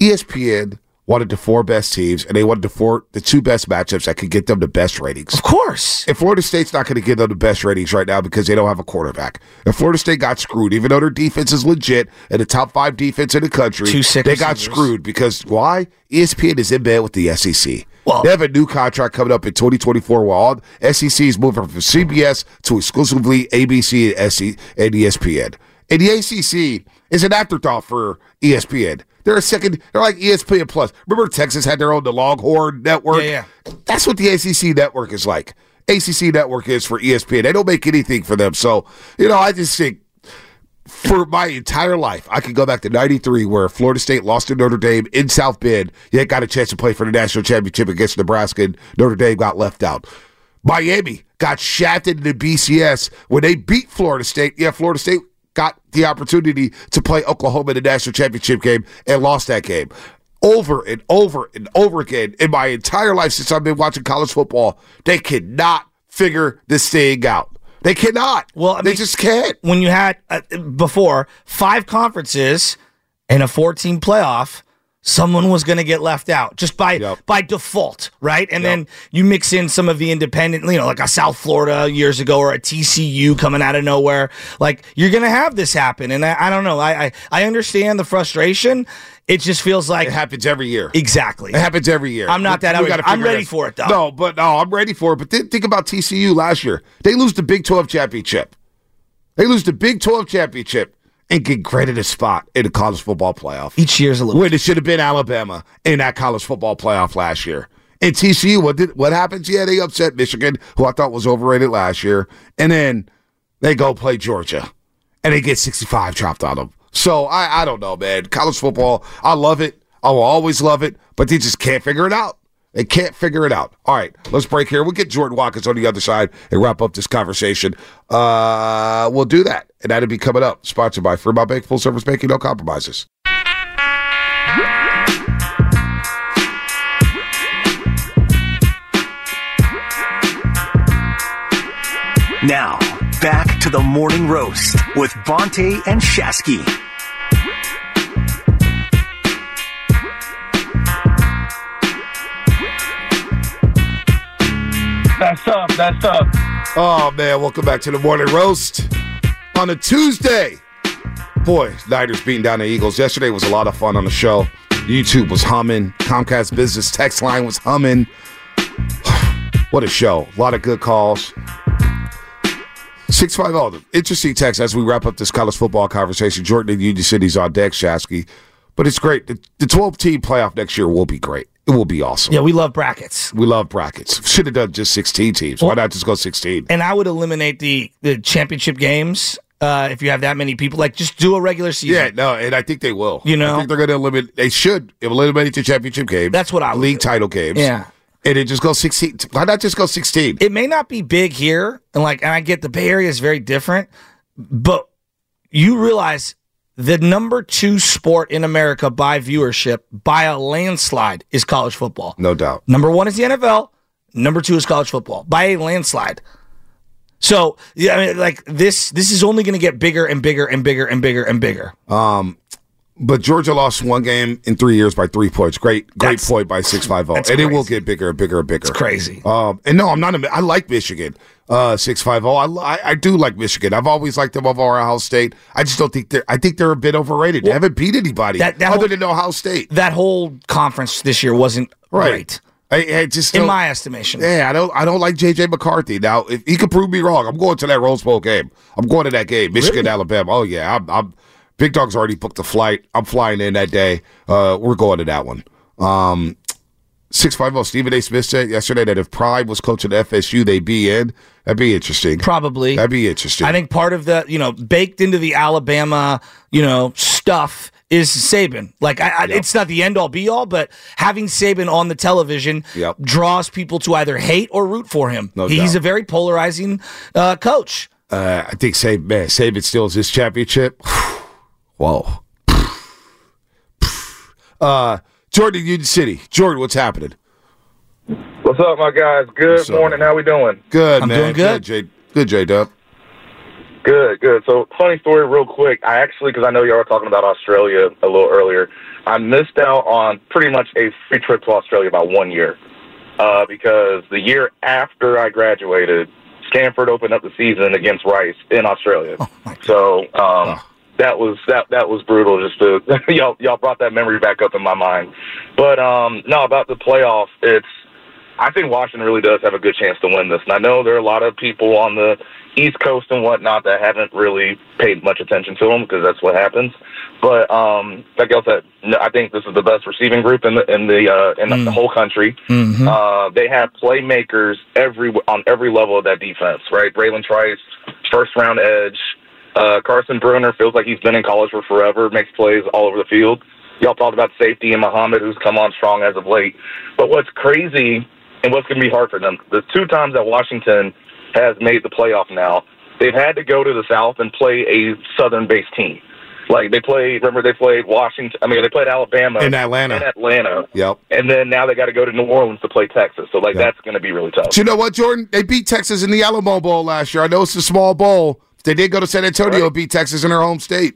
E S P N, wanted the four best teams, and they wanted the four, the two best matchups that could get them the best ratings. Of course. And Florida State's not going to give them the best ratings right now because they don't have a quarterback. And Florida State got screwed, even though their defense is legit and the top five defense in the country. Two they got seniors. Screwed because why? E S P N is in bed with the S E C. Well, they have a new contract coming up in twenty twenty-four where all S E C is moving from C B S to exclusively A B C and, S E C and E S P N. And the A C C is an afterthought for E S P N. They're a second. They're like E S P N Plus. Remember, Texas had their own the Longhorn Network. Yeah, yeah. That's what the A C C network is like. A C C network is for E S P N. They don't make anything for them. So, you know, I just think for my entire life, I could go back to ninety-three where Florida State lost to Notre Dame in South Bend. Yet got a chance to play for the national championship against Nebraska, and Notre Dame got left out. Miami got shafted in the B C S when they beat Florida State. Yeah, Florida State got the opportunity to play Oklahoma in the national championship game and lost that game. Over and over and over again in my entire life since I've been watching college football, they cannot figure this thing out. They cannot. Well, I They mean, just can't. When you had, uh, before, five conferences and a four-team playoff, someone was going to get left out just by yep. by default, right? And yep. then you mix in some of the independent, you know, like a South Florida years ago or a T C U coming out of nowhere. Like, you're going to have this happen. And I, I don't know. I, I, I understand the frustration. It just feels like... It happens every year. Exactly. It happens every year. I'm not we, that... I'm, I'm ready it for it, though. No, but no, I'm ready for it. But then think about T C U last year. They lose the Big twelve championship. They lose the Big twelve championship. And get granted a spot in the college football playoff. Each year's a little. When it should have been Alabama in that college football playoff last year. And T C U, what did what happens? Yeah, they upset Michigan, who I thought was overrated last year. And then they go play Georgia. And they get sixty-five chopped on them. So, I, I don't know, man. College football, I love it. I will always love it. But they just can't figure it out. They can't figure it out. All right, let's break here. We'll get Jordan Watkins on the other side and wrap up this conversation. Uh, we'll do that, and that'll be coming up. Sponsored by Fremont Bank, full service banking, no compromises. Now, back to the Morning Roast with Bonta and Shasky. That's up, that's up. Oh, man, welcome back to the Morning Roast on a Tuesday. Boy, Niners beating down the Eagles. Yesterday was a lot of fun on the show. YouTube was humming. Comcast Business text line was humming. What a show. A lot of good calls. six five oh, interesting text as we wrap up this college football conversation. Jordan and Union City's on deck, Shasky. But it's great. The twelve-team playoff next year will be great. It will be awesome. Yeah, we love brackets. We love brackets. Should have done just sixteen teams. Well, why not just go sixteen? And I would eliminate the, the championship games uh, if you have that many people. Like, just do a regular season. Yeah, no, and I think they will. You know? I think they're going to eliminate. They should eliminate the championship games. That's what I would League do. Title games. Yeah. And it just goes sixteen. Why not just go sixteen? It may not be big here. And, like, and I get the Bay Area is very different. But you realize the number two sport in America by viewership, by a landslide, is college football. No doubt. Number one is the N F L. Number two is college football by a landslide. So, yeah, I mean, like this, this is only going to get bigger and bigger and bigger and bigger and bigger. Um, but Georgia lost one game in three years by three points. Great, great that's, point by six five oh, and crazy. It will get bigger and bigger and bigger. It's crazy. Um, and no, I'm not. I like Michigan. Uh, six five oh. I, I, I do like Michigan. I've always liked them over Ohio State. I just don't think they're, I think they're a bit overrated. Well, they haven't beat anybody that, that other whole, than Ohio State. That whole conference this year wasn't right. right. I, I just In my estimation. Yeah, I don't, I don't like J J McCarthy. Now, if he could prove me wrong, I'm going to that Rose Bowl game. I'm going to that game. Michigan, really? Alabama. Oh, yeah. I'm, I'm, Big Dog's already booked the flight. I'm flying in that day. Uh, we're going to that one. Um, six five oh, Stephen A. Smith said yesterday that if Pride was coaching F S U, they'd be in. That'd be interesting. Probably. That'd be interesting. I think part of the, you know, baked into the Alabama, you know, stuff is Saban. Like, I, I, yep. it's not the end-all, be-all, but having Saban on the television yep. draws people to either hate or root for him. No He's doubt. a very polarizing uh, coach. Uh, I think Saban, man, Saban steals his championship. Whoa. uh... Jordan, Union City. Jordan, what's happening? What's up, my guys? Good morning. How we doing? Good, I'm man. I'm doing good. Good, J-Dub. Good, J- Good, good. So, funny story real quick. I actually, because I know you all were talking about Australia a little earlier, I missed out on pretty much a free trip to Australia by one year uh, because the year after I graduated, Stanford opened up the season against Rice in Australia. Oh, so, um, oh. That was that that was brutal. Just to y'all y'all brought that memory back up in my mind. But um, no, about the playoffs, it's I think Washington really does have a good chance to win this. And I know there are a lot of people on the East Coast and whatnot that haven't really paid much attention to them because that's what happens. But um, like y'all said, I think this is the best receiving group in the in the uh, in mm. the whole country. Mm-hmm. Uh, they have playmakers every on every level of that defense, right? Braylon Trice, first round edge. Uh, Carson Brunner feels like he's been in college for forever, makes plays all over the field. Y'all talked about safety and Muhammad, who's come on strong as of late. But what's crazy and what's going to be hard for them, the two times that Washington has made the playoff now, they've had to go to the South and play a Southern-based team. Like, they played, remember, they played Washington, I mean, they played Alabama. In Atlanta. In Atlanta. Yep. And then now they got to go to New Orleans to play Texas. So, like, yep. that's going to be really tough. But you know what, Jordan? They beat Texas in the Alamo Bowl last year. I know it's a small bowl. They did go to San Antonio, right. Beat Texas in their home state.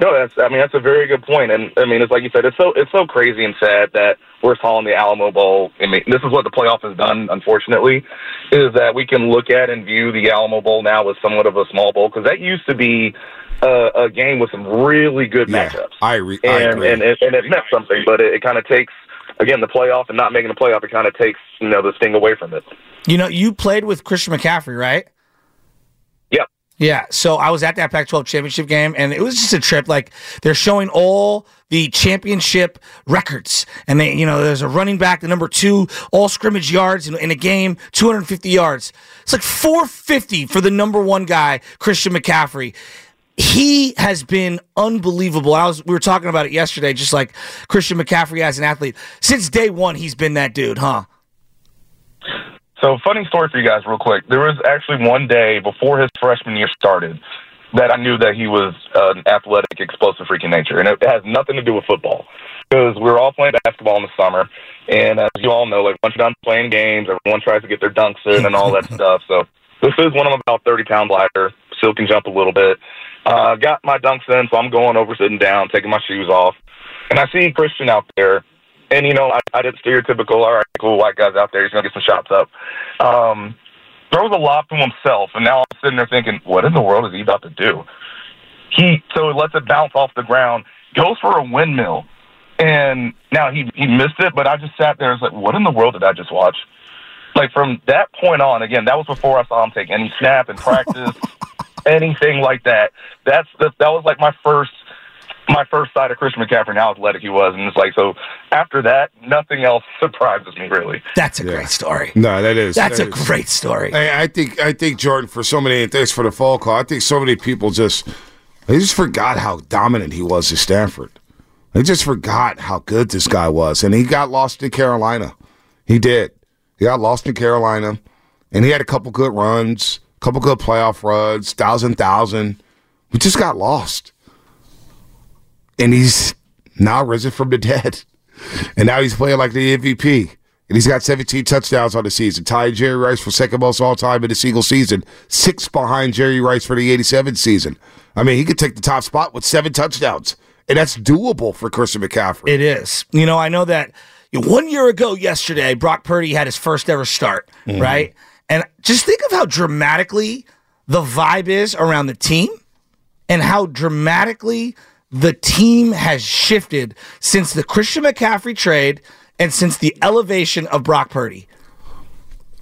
No, that's I mean that's a very good point, and I mean it's like you said, it's so it's so crazy and sad that we're calling the Alamo Bowl. I mean, this is what the playoff has done, unfortunately, is that we can look at and view the Alamo Bowl now as somewhat of a small bowl because that used to be a, a game with some really good yeah, matchups. I, re- and, I agree, and and, and it meant something, but it, it kind of takes. Again, the playoff and not making the playoff, it kind of takes you know this thing away from it. You know, you played with Christian McCaffrey, right? Yeah, so I was at that Pac twelve championship game, and it was just a trip. Like, they're showing all the championship records. And, they, you know, there's a running back, the number two, all scrimmage yards in, in a game, two hundred fifty yards. It's like four fifty for the number one guy, Christian McCaffrey. He has been unbelievable. I was we were talking about it yesterday, just like Christian McCaffrey as an athlete. Since day one, he's been that dude, huh? So, funny story for you guys real quick. There was actually one day before his freshman year started that I knew that he was uh, an athletic, explosive freak in nature. And it has nothing to do with football because we were all playing basketball in the summer. And as you all know, like once you're done playing games, everyone tries to get their dunks in and all that stuff. So, this is when I'm about thirty pound lighter, still can jump a little bit. Uh, got my dunks in, so I'm going over, sitting down, taking my shoes off. And I see Christian out there. And, you know, I, I did stereotypical, all right, cool, white guys out there, he's going to get some shots up. Um, throws a lob to himself, and now I'm sitting there thinking, what in the world is he about to do? He So he lets it bounce off the ground, goes for a windmill, and now he, he missed it, but I just sat there and was like, what in the world did I just watch? Like, from that point on, again, that was before I saw him take any snap in practice, anything like that. That's the, That was, like, my first... my first sight of Christian McCaffrey and how athletic he was. And it's like, so after that, nothing else surprises me, really. That's a yeah. great story. No, that is. That's that a is. great story. I, I think, I think Jordan, for so many, and thanks for the phone call, I think so many people just, they just forgot how dominant he was at Stanford. They just forgot how good this guy was. And he got lost in Carolina. He did. He got lost in Carolina. And he had a couple good runs, a couple good playoff runs, thousand, thousand. We just got lost. And he's now risen from the dead. And now he's playing like the M V P. And he's got seventeen touchdowns on the season, tying Jerry Rice for second most all-time in a single season, six behind Jerry Rice for the eighty-seven season. I mean, he could take the top spot with seven touchdowns. And that's doable for Christian McCaffrey. It is. You know, I know that one year ago yesterday, Brock Purdy had his first ever start, mm-hmm. right? And just think of how dramatically the vibe is around the team and how dramatically – the team has shifted since the Christian McCaffrey trade and since the elevation of Brock Purdy.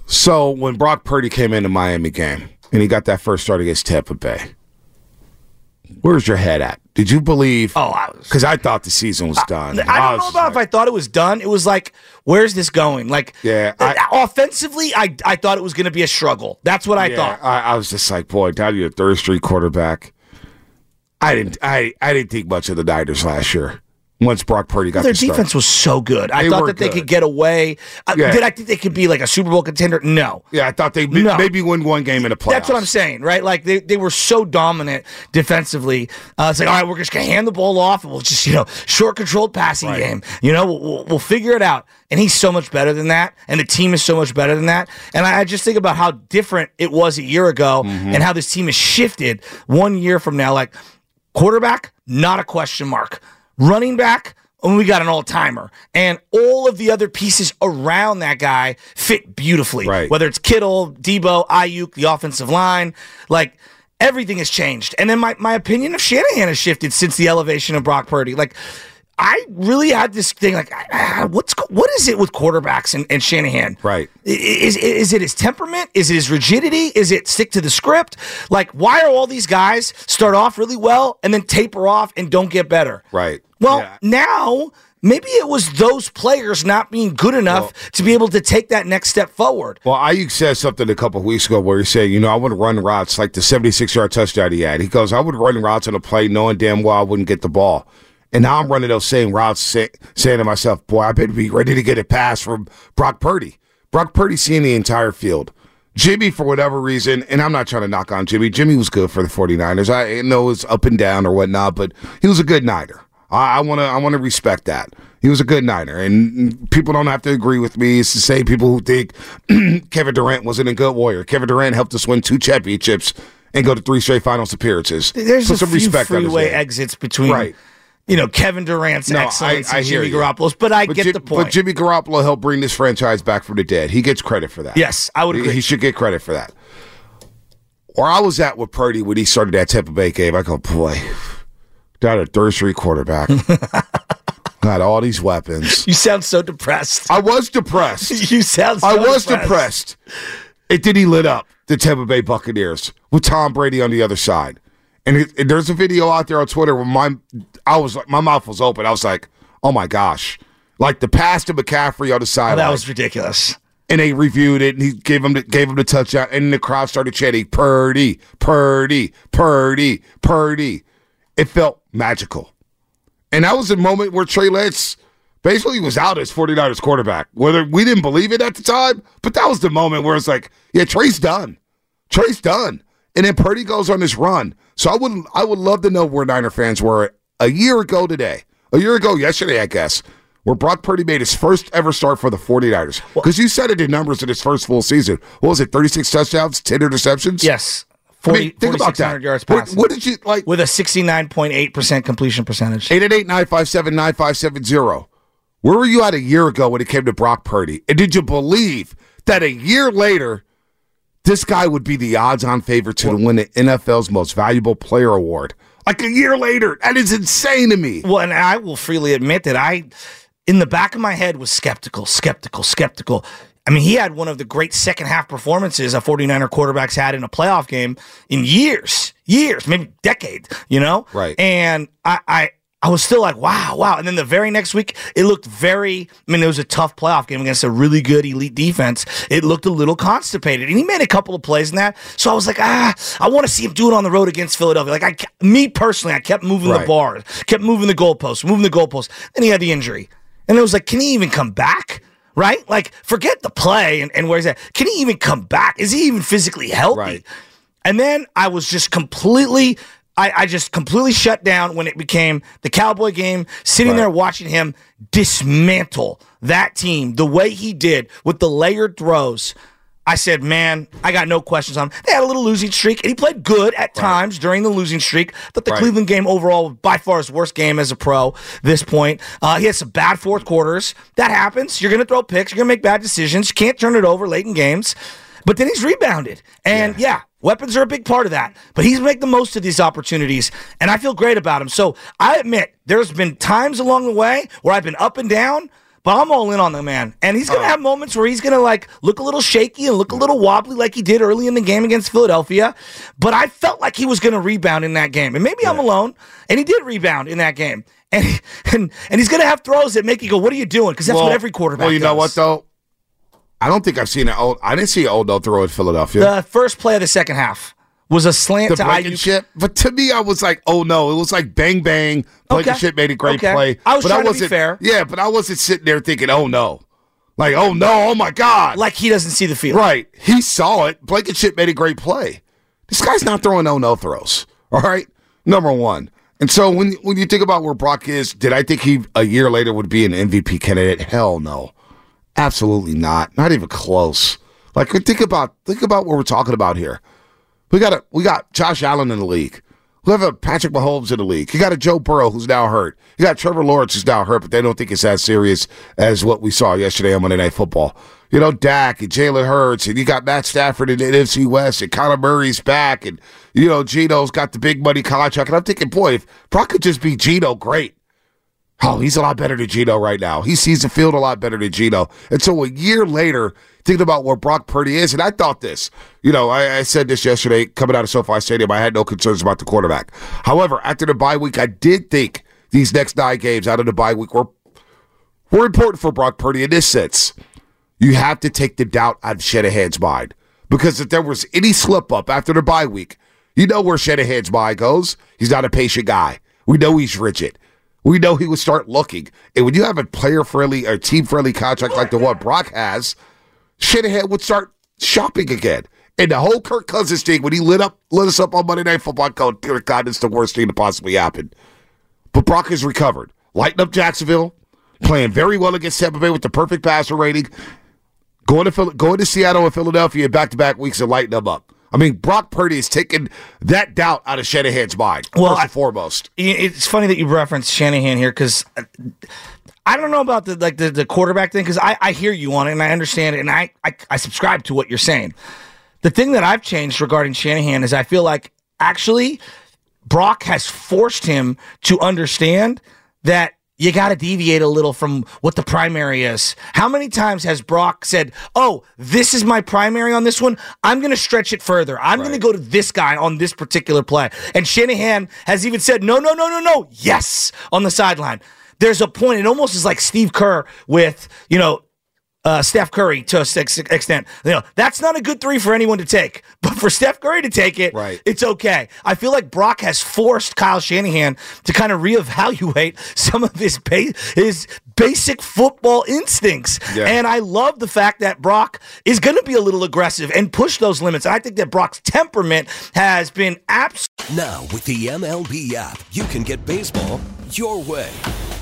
So when Brock Purdy came into Miami game and he got that first start against Tampa Bay, where's your head at? Did you believe? Oh, I was because I thought the season was done. I, I don't I know about like, if I thought it was done. It was like, where's this going? Like, yeah, I, offensively, I I thought it was going to be a struggle. That's what I yeah, thought. I, I was just like, boy, down to your third-string quarterback. I didn't I, I didn't think much of the Niners last year. once Brock Purdy got their the defense start. Was so good. I they thought that good. They could get away. Uh, yeah. Did I think they could be like a Super Bowl contender? No. Yeah, I thought they no. maybe win one game in the playoffs. That's what I'm saying, right? Like they, they were so dominant defensively. Uh, it's like, all right, we're just gonna hand the ball off, and we'll just you know short controlled passing right. game. You know, we'll, we'll, we'll figure it out. And he's so much better than that, and the team is so much better than that. And I, I just think about how different it was a year ago, mm-hmm. and how this team has shifted one year from now. Like quarterback, not a question mark. Running back, and we got an all-timer. And all of the other pieces around that guy fit beautifully. Right. Whether it's Kittle, Deebo, Ayuk, the offensive line. Like, everything has changed. And then my, my opinion of Shanahan has shifted since the elevation of Brock Purdy. Like, I really had this thing, like, ah, what's what is it with quarterbacks and, and Shanahan? Right. Is, is it his temperament? Is it his rigidity? Is it stick to the script? Like, why are all these guys start off really well and then taper off and don't get better? Right. Well, yeah. now, maybe it was those players not being good enough well, to be able to take that next step forward. Well, Ayuk said something a couple of weeks ago where he said, you know, I would run routes, like the seventy-six-yard touchdown he had. He goes, I would run routes on a play knowing damn well I wouldn't get the ball. And now I'm running those same routes say, saying to myself, boy, I better be ready to get a pass from Brock Purdy. Brock Purdy seeing the entire field. Jimmy, for whatever reason, and I'm not trying to knock on Jimmy. Jimmy was good for the 49ers. I know it's up and down or whatnot, but he was a good Niner. I, I want to I wanna respect that. He was a good Niner, and people don't have to agree with me. It's the same people who think Kevin Durant wasn't a good Warrior. Kevin Durant helped us win two championships and go to three straight finals appearances. There's Put a some few respect freeway exits between right. You know, Kevin Durant's no, excellence I, I and Jimmy Garoppolo's, but I but get Jim, the point. But Jimmy Garoppolo helped bring this franchise back from the dead. He gets credit for that. Yes, I would agree. He, he should get credit for that. Where I was at with Purdy when he started that Tampa Bay game, I go, boy, got a tertiary quarterback. Got all these weapons. You sound so depressed. I was depressed. you sound so I was depressed. depressed. And then he lit up the Tampa Bay Buccaneers with Tom Brady on the other side. And, it, and there's a video out there on Twitter where my I was like my mouth was open. I was like, oh my gosh, like the pass to McCaffrey on the sideline. Oh, that was ridiculous. And they reviewed it, and he gave him the, gave him the touchdown, and the crowd started chanting Purdy, Purdy, Purdy, Purdy. It felt magical, and that was a moment where Trey Lance basically was out as 49ers quarterback. Whether we didn't believe it at the time, but that was the moment where it's like, yeah, Trey's done, Trey's done. And then Purdy goes on this run. So I would I would love to know where Niner fans were a year ago today, a year ago yesterday, I guess, where Brock Purdy made his first ever start for the 49ers. Because you said it in numbers in his first full season. What was it, thirty-six touchdowns, ten interceptions? Yes. forty, I mean, think about that. Yards passing. What, what did you, like, with a sixty-nine point eight percent completion percentage. eight eight eight, nine five seven, nine five seven zero. Where were you at a year ago when it came to Brock Purdy? And did you believe that a year later, this guy would be the odds-on favorite to win the N F L's Most Valuable Player Award? Like a year later. That is insane to me. Well, and I will freely admit that I, in the back of my head, was skeptical, skeptical, skeptical. I mean, he had one of the great second-half performances a 49er quarterback's had in a playoff game in years, years, maybe decades, you know? Right. And I... I I was still like, wow, wow. And then the very next week, it looked very, I mean, it was a tough playoff game against a really good elite defense. It looked a little constipated. And he made a couple of plays in that. So I was like, ah, I want to see him do it on the road against Philadelphia. Like, I, me personally, I kept moving right. the bar, kept moving the goalposts, moving the goalposts. Then he had the injury. And it was like, can he even come back? Right? Like, forget the play and, and where he's at. Can he even come back? Is he even physically healthy? Right. And then I was just completely... I, I just completely shut down when it became the Cowboy game, sitting right. there watching him dismantle that team the way he did with the layered throws. I said, man, I got no questions on him. They had a little losing streak, and he played good at right. times during the losing streak. But the right. Cleveland game overall was by far his worst game as a pro at this point. Uh, he had some bad fourth quarters. That happens. You're going to throw picks. You're going to make bad decisions. You can't turn it over late in games. But then he's rebounded. And, yeah. yeah Weapons are a big part of that, but he's making the most of these opportunities, and I feel great about him. So I admit there's been times along the way where I've been up and down, but I'm all in on the man. And he's going to uh, have moments where he's going to like look a little shaky and look a little wobbly like he did early in the game against Philadelphia, but I felt like he was going to rebound in that game. And maybe yeah. I'm alone, and he did rebound in that game. And and, and he's going to have throws that make you go, what are you doing? Because that's well, what every quarterback does. Well, you know what, though? I don't think I've seen an old. I didn't see an old throw at Philadelphia. The first play of the second half was a slant the to Ayuk. Chip. But to me, I was like, oh, no. It was like bang, bang. Blankenship okay. made a great okay. play. I was but trying I wasn't, to be fair. Yeah, but I wasn't sitting there thinking, oh, no. Like, oh, no. Oh, my God. Like he doesn't see the field. Right. He saw it. Blankenship made a great play. This guy's not throwing oh, no throws. All right? Number one. And so when when you think about where Brock is, did I think he a year later would be an M V P candidate? Hell no. Absolutely not. Not even close. Like, think about think about what we're talking about here. We got a, we got Josh Allen in the league. We have a Patrick Mahomes in the league. You got a Joe Burrow who's now hurt. You got Trevor Lawrence who's now hurt, but they don't think it's as serious as what we saw yesterday on Monday Night Football. You know, Dak and Jalen Hurts, and you got Matt Stafford in the N F C West, and Kyler Murray's back, and, you know, Geno's got the big money contract. And I'm thinking, boy, if Brock could just be Geno, great. Oh, he's a lot better than Geno right now. He sees the field a lot better than Geno. And so a year later, thinking about where Brock Purdy is, and I thought this. You know, I, I said this yesterday, coming out of SoFi Stadium, I had no concerns about the quarterback. However, after the bye week, I did think these next nine games out of the bye week were, were important for Brock Purdy in this sense. You have to take the doubt out of Shanahan's mind. Because if there was any slip-up after the bye week, you know where Shanahan's mind goes. He's not a patient guy. We know he's rigid. We know he would start looking. And when you have a player-friendly or team-friendly contract like the one Brock has, Shanahan would start shopping again. And the whole Kirk Cousins thing, when he lit up, lit us up on Monday Night Football, going, dear God, it's the worst thing to possibly happen. But Brock has recovered. Lighting up Jacksonville, playing very well against Tampa Bay with the perfect passer rating, going to going to Seattle and Philadelphia back-to-back weeks and lighting them up. I mean, Brock Purdy is taking that doubt out of Shanahan's mind, well, first and I, foremost. It's funny that you reference Shanahan here because I don't know about the like the, the quarterback thing because I, I hear you on it and I understand it and I, I, I subscribe to what you're saying. The thing that I've changed regarding Shanahan is I feel like actually Brock has forced him to understand that you got to deviate a little from what the primary is. How many times has Brock said, oh, this is my primary on this one? I'm going to stretch it further. I'm right. going to go to this guy on this particular play. And Shanahan has even said, no, no, no, no, no, yes, on the sideline. There's a point. It almost is like Steve Kerr with, you know, Uh, Steph Curry to a extent. You know, that's not a good three for anyone to take. But for Steph Curry to take it, right. it's okay. I feel like Brock has forced Kyle Shanahan to kind of reevaluate some of his, ba- his basic football instincts. Yeah. And I love the fact that Brock is going to be a little aggressive and push those limits. And I think that Brock's temperament has been absolutely... Now, with the M L B app, you can get baseball your way.